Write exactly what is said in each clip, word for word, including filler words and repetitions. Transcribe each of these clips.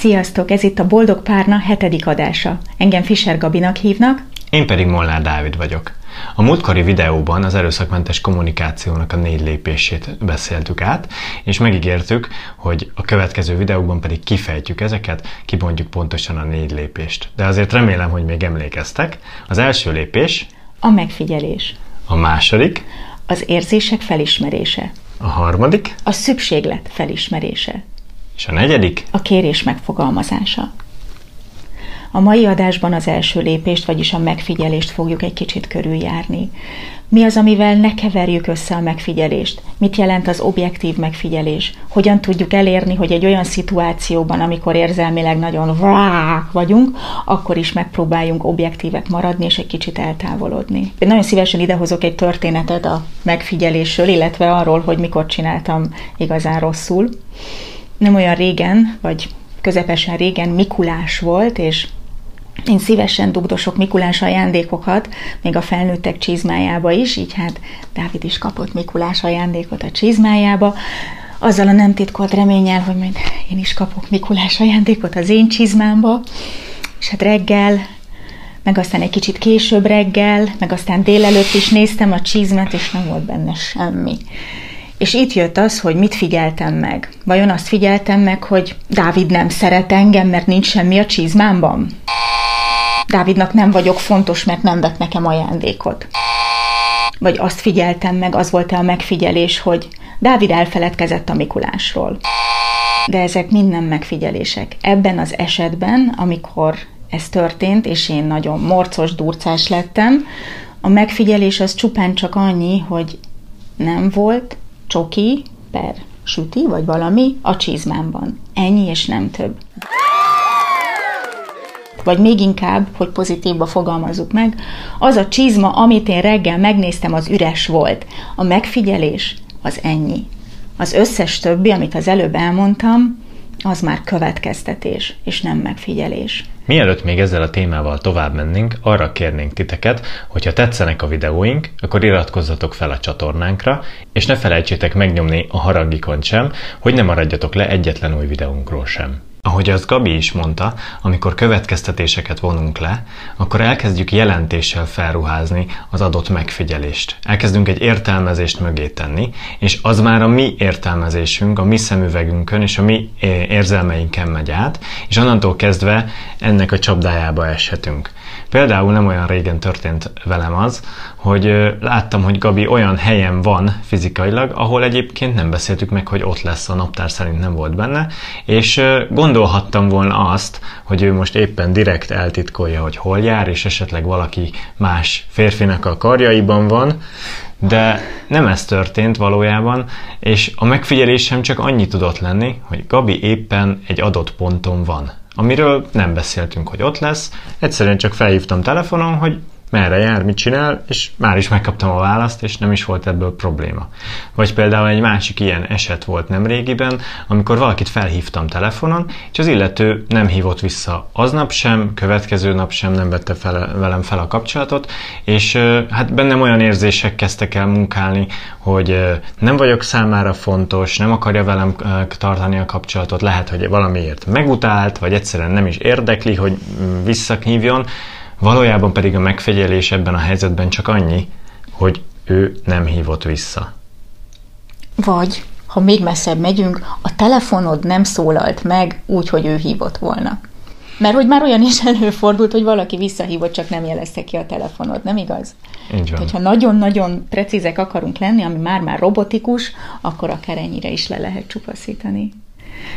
Sziasztok, ez itt a Boldog Párna hetedik adása. Engem Fischer Gabinak hívnak. Én pedig Molnár Dávid vagyok. A múltkori videóban az erőszakmentes kommunikációnak a négy lépését beszéltük át, és megígértük, hogy a következő videóban pedig kifejtjük ezeket, kibontjuk pontosan a négy lépést. De azért remélem, hogy még emlékeztek. Az első lépés... a megfigyelés. A második... az érzések felismerése. A harmadik... a szükséglet felismerése. És a negyedik... a kérés megfogalmazása. A mai adásban az első lépést, vagyis a megfigyelést fogjuk egy kicsit körüljárni. Mi az, amivel ne keverjük össze a megfigyelést? Mit jelent az objektív megfigyelés? Hogyan tudjuk elérni, hogy egy olyan szituációban, amikor érzelmileg nagyon vrák vagyunk, akkor is megpróbáljunk objektívek maradni, és egy kicsit eltávolodni? Én nagyon szívesen idehozok egy történetet a megfigyelésről, illetve arról, hogy mikor csináltam igazán rosszul. Nem olyan régen, vagy közepesen régen Mikulás volt, és én szívesen dugdosok Mikulás ajándékokat, még a felnőttek csizmájába is, így hát Dávid is kapott Mikulás ajándékot a csizmájába, azzal a nem titkolt reménnyel, hogy majd én is kapok Mikulás ajándékot az én csizmámba, és hát reggel, meg aztán egy kicsit később reggel, meg aztán délelőtt is néztem a csizmát, és nem volt benne semmi. És itt jött az, hogy mit figyeltem meg. Vajon azt figyeltem meg, hogy Dávid nem szeret engem, mert nincs semmi a csizmámban? Dávidnak nem vagyok fontos, mert nem vett nekem ajándékot. Vagy azt figyeltem meg, az volt-e a megfigyelés, hogy Dávid elfeledkezett a Mikulásról. De ezek mind nem megfigyelések. Ebben az esetben, amikor ez történt, és én nagyon morcos, durcás lettem, a megfigyelés az csupán csak annyi, hogy nem volt csoki per süti, vagy valami a csizmámban. Ennyi és nem több. Vagy még inkább, hogy pozitívba fogalmazzuk meg, az a csizma, amit én reggel megnéztem, az üres volt. A megfigyelés az ennyi. Az összes többi, amit az előbb elmondtam, az már következtetés, és nem megfigyelés. Mielőtt még ezzel a témával tovább mennénk, arra kérnénk titeket, hogy ha tetszenek a videóink, akkor iratkozzatok fel a csatornánkra, és ne felejtsétek megnyomni a harangikont sem, hogy ne maradjatok le egyetlen új videónkról sem. Ahogy az Gabi is mondta, amikor következtetéseket vonunk le, akkor elkezdjük jelentéssel felruházni az adott megfigyelést. Elkezdünk egy értelmezést mögé tenni, és az már a mi értelmezésünk, a mi szemüvegünkön és a mi érzelmeinken megy át, és onnantól kezdve ennek a csapdájába eshetünk. Például nem olyan régen történt velem az, hogy láttam, hogy Gabi olyan helyen van fizikailag, ahol egyébként nem beszéltük meg, hogy ott lesz, a naptár szerint nem volt benne, és gondolhattam volna azt, hogy ő most éppen direkt eltitkolja, hogy hol jár, és esetleg valaki más férfinak a karjaiban van, de nem ez történt valójában, és a megfigyelésem csak annyi tudott lenni, hogy Gabi éppen egy adott ponton van, amiről nem beszéltünk, hogy ott lesz, egyszerűen csak felhívtam telefonon, hogy merre jár, mit csinál, és már is megkaptam a választ, és nem is volt ebből probléma. Vagy például egy másik ilyen eset volt nemrégiben, amikor valakit felhívtam telefonon, és az illető nem hívott vissza aznap sem, következő nap sem, nem vette fel, velem fel a kapcsolatot, és hát bennem olyan érzések kezdtek el munkálni, hogy nem vagyok számára fontos, nem akarja velem tartani a kapcsolatot, lehet, hogy valamiért megutált, vagy egyszerűen nem is érdekli, hogy visszahívjon. Valójában pedig a megfigyelés ebben a helyzetben csak annyi, hogy ő nem hívott vissza. Vagy, ha még messzebb megyünk, a telefonod nem szólalt meg úgy, hogy ő hívott volna. Mert hogy már olyan is előfordult, hogy valaki visszahívott, csak nem jelezte ki a telefonod, nem igaz? Így van. Hogyha nagyon-nagyon precízek akarunk lenni, ami már-már robotikus, akkor akár ennyire is le lehet csupaszítani.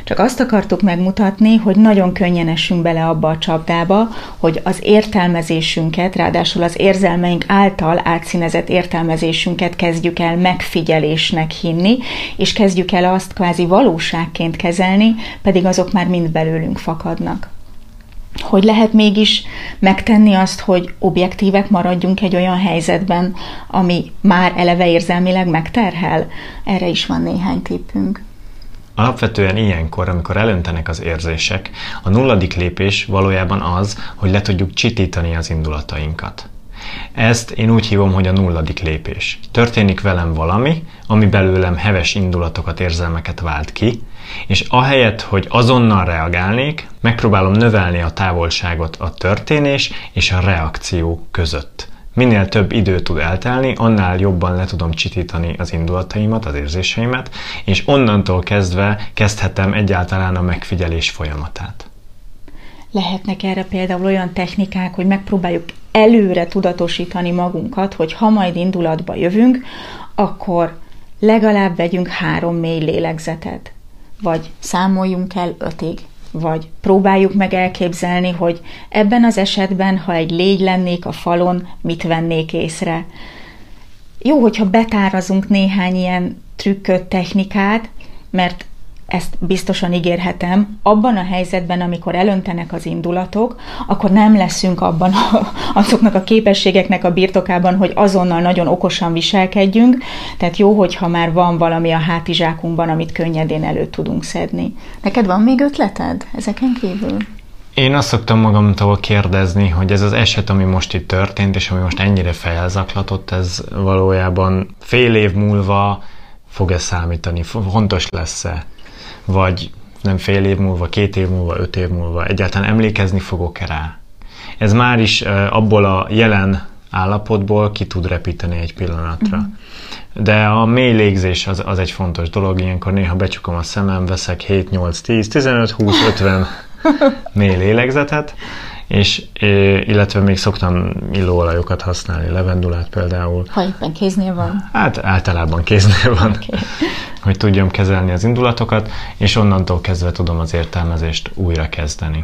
Csak azt akartuk megmutatni, hogy nagyon könnyen esünk bele abba a csapdába, hogy az értelmezésünket, ráadásul az érzelmeink által átszínezett értelmezésünket kezdjük el megfigyelésnek hinni, és kezdjük el azt kvázi valóságként kezelni, pedig azok már mind belőlünk fakadnak. Hogy lehet mégis megtenni azt, hogy objektívek maradjunk egy olyan helyzetben, ami már eleve érzelmileg megterhel? Erre is van néhány tippünk. Alapvetően ilyenkor, amikor elöntenek az érzések, a nulladik lépés valójában az, hogy le tudjuk csitítani az indulatainkat. Ezt én úgy hívom, hogy a nulladik lépés. Történik velem valami, ami belőlem heves indulatokat, érzelmeket vált ki, és ahelyett, hogy azonnal reagálnék, megpróbálom növelni a távolságot a történés és a reakció között. Minél több idő tud eltelni, annál jobban le tudom csitítani az indulataimat, az érzéseimet, és onnantól kezdve kezdhetem egyáltalán a megfigyelés folyamatát. Lehetnek erre például olyan technikák, hogy megpróbáljuk előre tudatosítani magunkat, hogy ha majd indulatba jövünk, akkor legalább vegyünk három mély lélegzetet, vagy számoljunk el ötig, vagy próbáljuk meg elképzelni, hogy ebben az esetben, ha egy légy lennék a falon, mit vennék észre. Jó, hogyha betárazunk néhány ilyen trükköt, technikát, mert ezt biztosan ígérhetem, abban a helyzetben, amikor elöntenek az indulatok, akkor nem leszünk abban a, azoknak a képességeknek a birtokában, hogy azonnal nagyon okosan viselkedjünk, tehát jó, hogyha már van valami a hátizsákunkban, amit könnyedén elő tudunk szedni. Neked van még ötleted ezeken kívül? Én azt szoktam magamtól kérdezni, hogy ez az eset, ami most itt történt, és ami most ennyire felzaklatott, ez valójában fél év múlva fog-e számítani, fontos lesz-e? Vagy nem fél év múlva, két év múlva, öt év múlva, egyáltalán emlékezni fogok-e rá? Ez már is abból a jelen állapotból ki tud repíteni egy pillanatra. Mm. De a mély légzés az, az egy fontos dolog, ilyenkor néha becsukom a szemem, veszek hét, nyolc, tíz, tizenöt, húsz, ötven mély lélegzetet, és, illetve még szoktam illóolajokat használni, levendulát például. Ha éppen kéznél van? Hát általában kéznél van, okay. Hogy tudjam kezelni az indulatokat, és onnantól kezdve tudom az értelmezést újra kezdeni.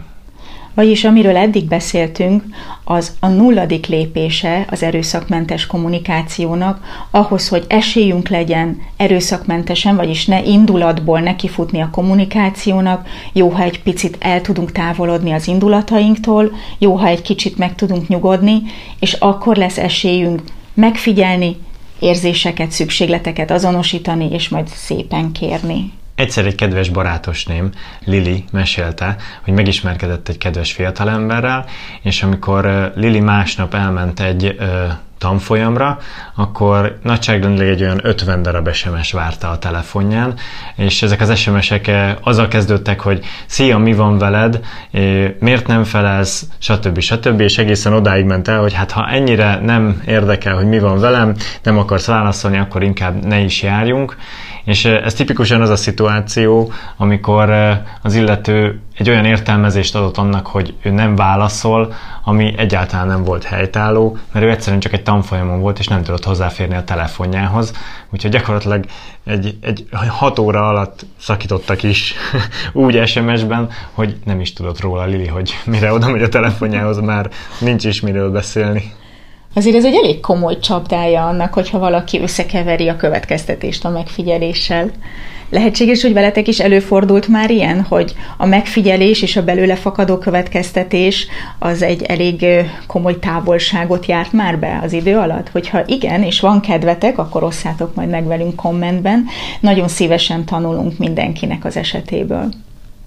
Vagyis amiről eddig beszéltünk, az a nulladik lépése az erőszakmentes kommunikációnak, ahhoz, hogy esélyünk legyen erőszakmentesen, vagyis ne indulatból nekifutni a kommunikációnak, jó, ha egy picit el tudunk távolodni az indulatainktól, jó, ha egy kicsit meg tudunk nyugodni, és akkor lesz esélyünk megfigyelni, érzéseket, szükségleteket azonosítani, és majd szépen kérni. Egyszer egy kedves barátosném, Lili, mesélte, hogy megismerkedett egy kedves fiatalemberrel, és amikor Lili másnap elment egy ö, tanfolyamra, akkor nagyságrendileg egy olyan ötven darab es em es várta a telefonján, és ezek az es em esek azzal kezdődtek, hogy szia, mi van veled, miért nem felelsz, stb. stb. És egészen odáig ment el, hogy hát ha ennyire nem érdekel, hogy mi van velem, nem akarsz válaszolni, akkor inkább ne is járjunk. És ez tipikusan az a szituáció, amikor az illető egy olyan értelmezést adott annak, hogy ő nem válaszol, ami egyáltalán nem volt helytálló, mert ő egyszerűen csak egy tanfolyamon volt, és nem tudott hozzáférni a telefonjához. Úgyhogy gyakorlatilag egy, egy hat óra alatt szakítottak is úgy es em esben, hogy nem is tudott róla Lili, hogy mire oda megy a telefonjához, már nincs is miről beszélni. Azért ez egy elég komoly csapdája annak, hogyha valaki összekeveri a következtetést a megfigyeléssel. Lehetséges, hogy veletek is előfordult már ilyen, hogy a megfigyelés és a belőle fakadó következtetés az egy elég komoly távolságot járt már be az idő alatt? Hogyha igen, és van kedvetek, akkor osszátok majd meg velünk kommentben. Nagyon szívesen tanulunk mindenkinek az esetéből.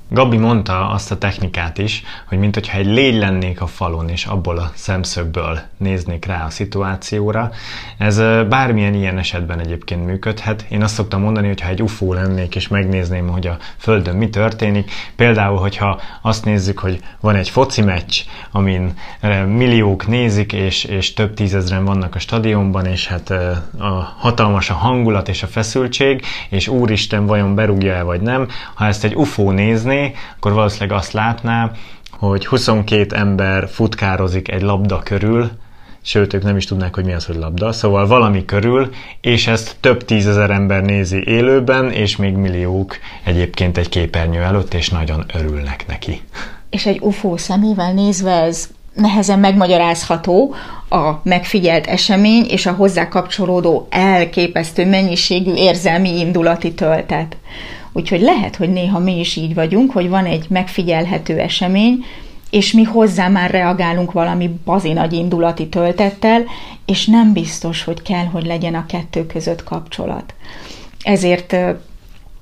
Gabi mondta azt a technikát is, hogy minthogyha egy légy lennék a falon, és abból a szemszögből néznék rá a szituációra. Ez bármilyen ilyen esetben egyébként működhet. Én azt szoktam mondani, hogyha egy ufó lennék, és megnézném, hogy a Földön mi történik. Például, hogyha azt nézzük, hogy van egy foci meccs, amin milliók nézik, és, és több tízezren vannak a stadionban, és hát a hatalmas a hangulat és a feszültség, és úristen, vajon berúgja-e vagy nem. Ha ezt egy ufó nézné, akkor valószínűleg azt látná, hogy huszonkét ember futkározik egy labda körül, sőt, ők nem is tudnák, hogy mi az, hogy labda, szóval valami körül, és ezt több tízezer ember nézi élőben, és még milliók egyébként egy képernyő előtt, és nagyon örülnek neki. És egy ufó szemével nézve ez nehezen megmagyarázható a megfigyelt esemény, és a hozzá kapcsolódó elképesztő mennyiségű érzelmi indulati töltet. Úgyhogy lehet, hogy néha mi is így vagyunk, hogy van egy megfigyelhető esemény, és mi hozzá már reagálunk valami bazi nagy indulati töltettel, és nem biztos, hogy kell, hogy legyen a kettő között kapcsolat. Ezért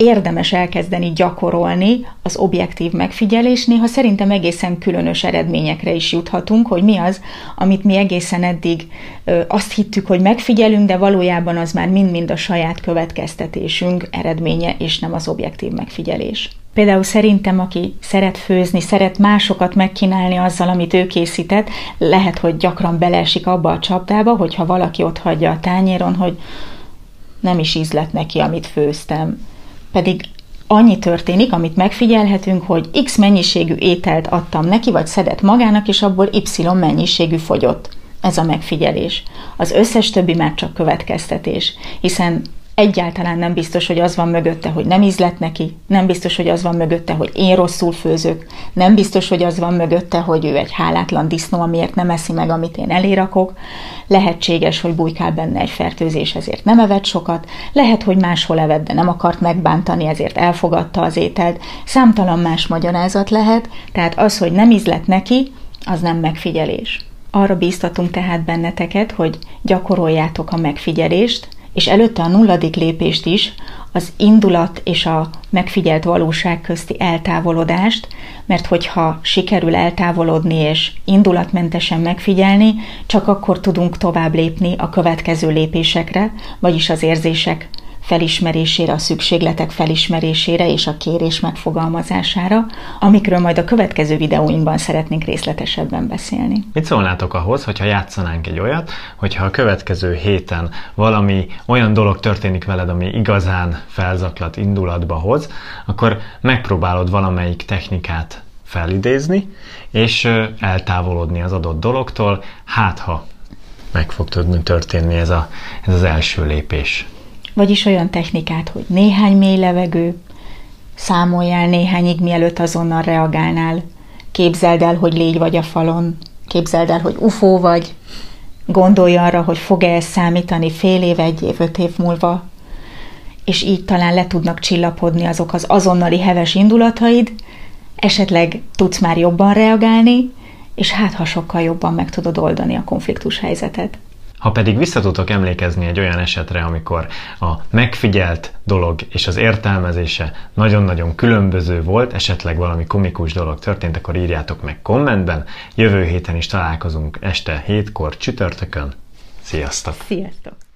érdemes elkezdeni gyakorolni az objektív megfigyelés, néha szerintem egészen különös eredményekre is juthatunk, hogy mi az, amit mi egészen eddig ö, azt hittük, hogy megfigyelünk, de valójában az már mind-mind a saját következtetésünk eredménye, és nem az objektív megfigyelés. Például szerintem, aki szeret főzni, szeret másokat megkínálni azzal, amit ő készített, lehet, hogy gyakran beleesik abba a csapdába, hogyha valaki ott hagyja a tányéron, hogy nem is ízlett neki, amit főztem. Pedig annyi történik, amit megfigyelhetünk, hogy X mennyiségű ételt adtam neki, vagy szedett magának, és abból Y mennyiségű fogyott. Ez a megfigyelés. Az összes többi már csak következtetés, hiszen egyáltalán nem biztos, hogy az van mögötte, hogy nem ízlett neki, nem biztos, hogy az van mögötte, hogy én rosszul főzök, nem biztos, hogy az van mögötte, hogy ő egy hálátlan disznó, amiért nem eszi meg, amit én elérakok. Lehetséges, hogy bujkál benne egy fertőzés, ezért nem evett sokat, lehet, hogy máshol evett, de nem akart megbántani, ezért elfogadta az ételt. Számtalan más magyarázat lehet, tehát az, hogy nem ízlett neki, az nem megfigyelés. Arra bíztatunk tehát benneteket, hogy gyakoroljátok a megfigyelést, és előtte a nulladik lépést is, az indulat és a megfigyelt valóság közti eltávolodást, mert hogyha sikerül eltávolodni és indulatmentesen megfigyelni, csak akkor tudunk tovább lépni a következő lépésekre, vagyis az érzések felismerésére, a szükségletek felismerésére és a kérés megfogalmazására, amikről majd a következő videóinkban szeretnénk részletesebben beszélni. Mit szólnátok ahhoz, hogyha játszanánk egy olyat, hogyha a következő héten valami olyan dolog történik veled, ami igazán felzaklat, indulatba hoz, akkor megpróbálod valamelyik technikát felidézni, és eltávolodni az adott dologtól, hát ha meg fog tudni történni ez, a, ez az első lépés. Vagyis olyan technikát, hogy néhány mély levegő, számoljál néhányig, mielőtt azonnal reagálnál, képzeld el, hogy légy vagy a falon, képzeld el, hogy ufó vagy, gondolj arra, hogy fog-e ezt számítani fél év, egy év, öt év múlva, és így talán le tudnak csillapodni azok az azonnali heves indulataid, esetleg tudsz már jobban reagálni, és hát ha sokkal jobban meg tudod oldani a konfliktus helyzetet. Ha pedig vissza tudtok emlékezni egy olyan esetre, amikor a megfigyelt dolog és az értelmezése nagyon-nagyon különböző volt, esetleg valami komikus dolog történt, akkor írjátok meg kommentben. Jövő héten is találkozunk este hétkor csütörtökön. Sziasztok! Sziasztok!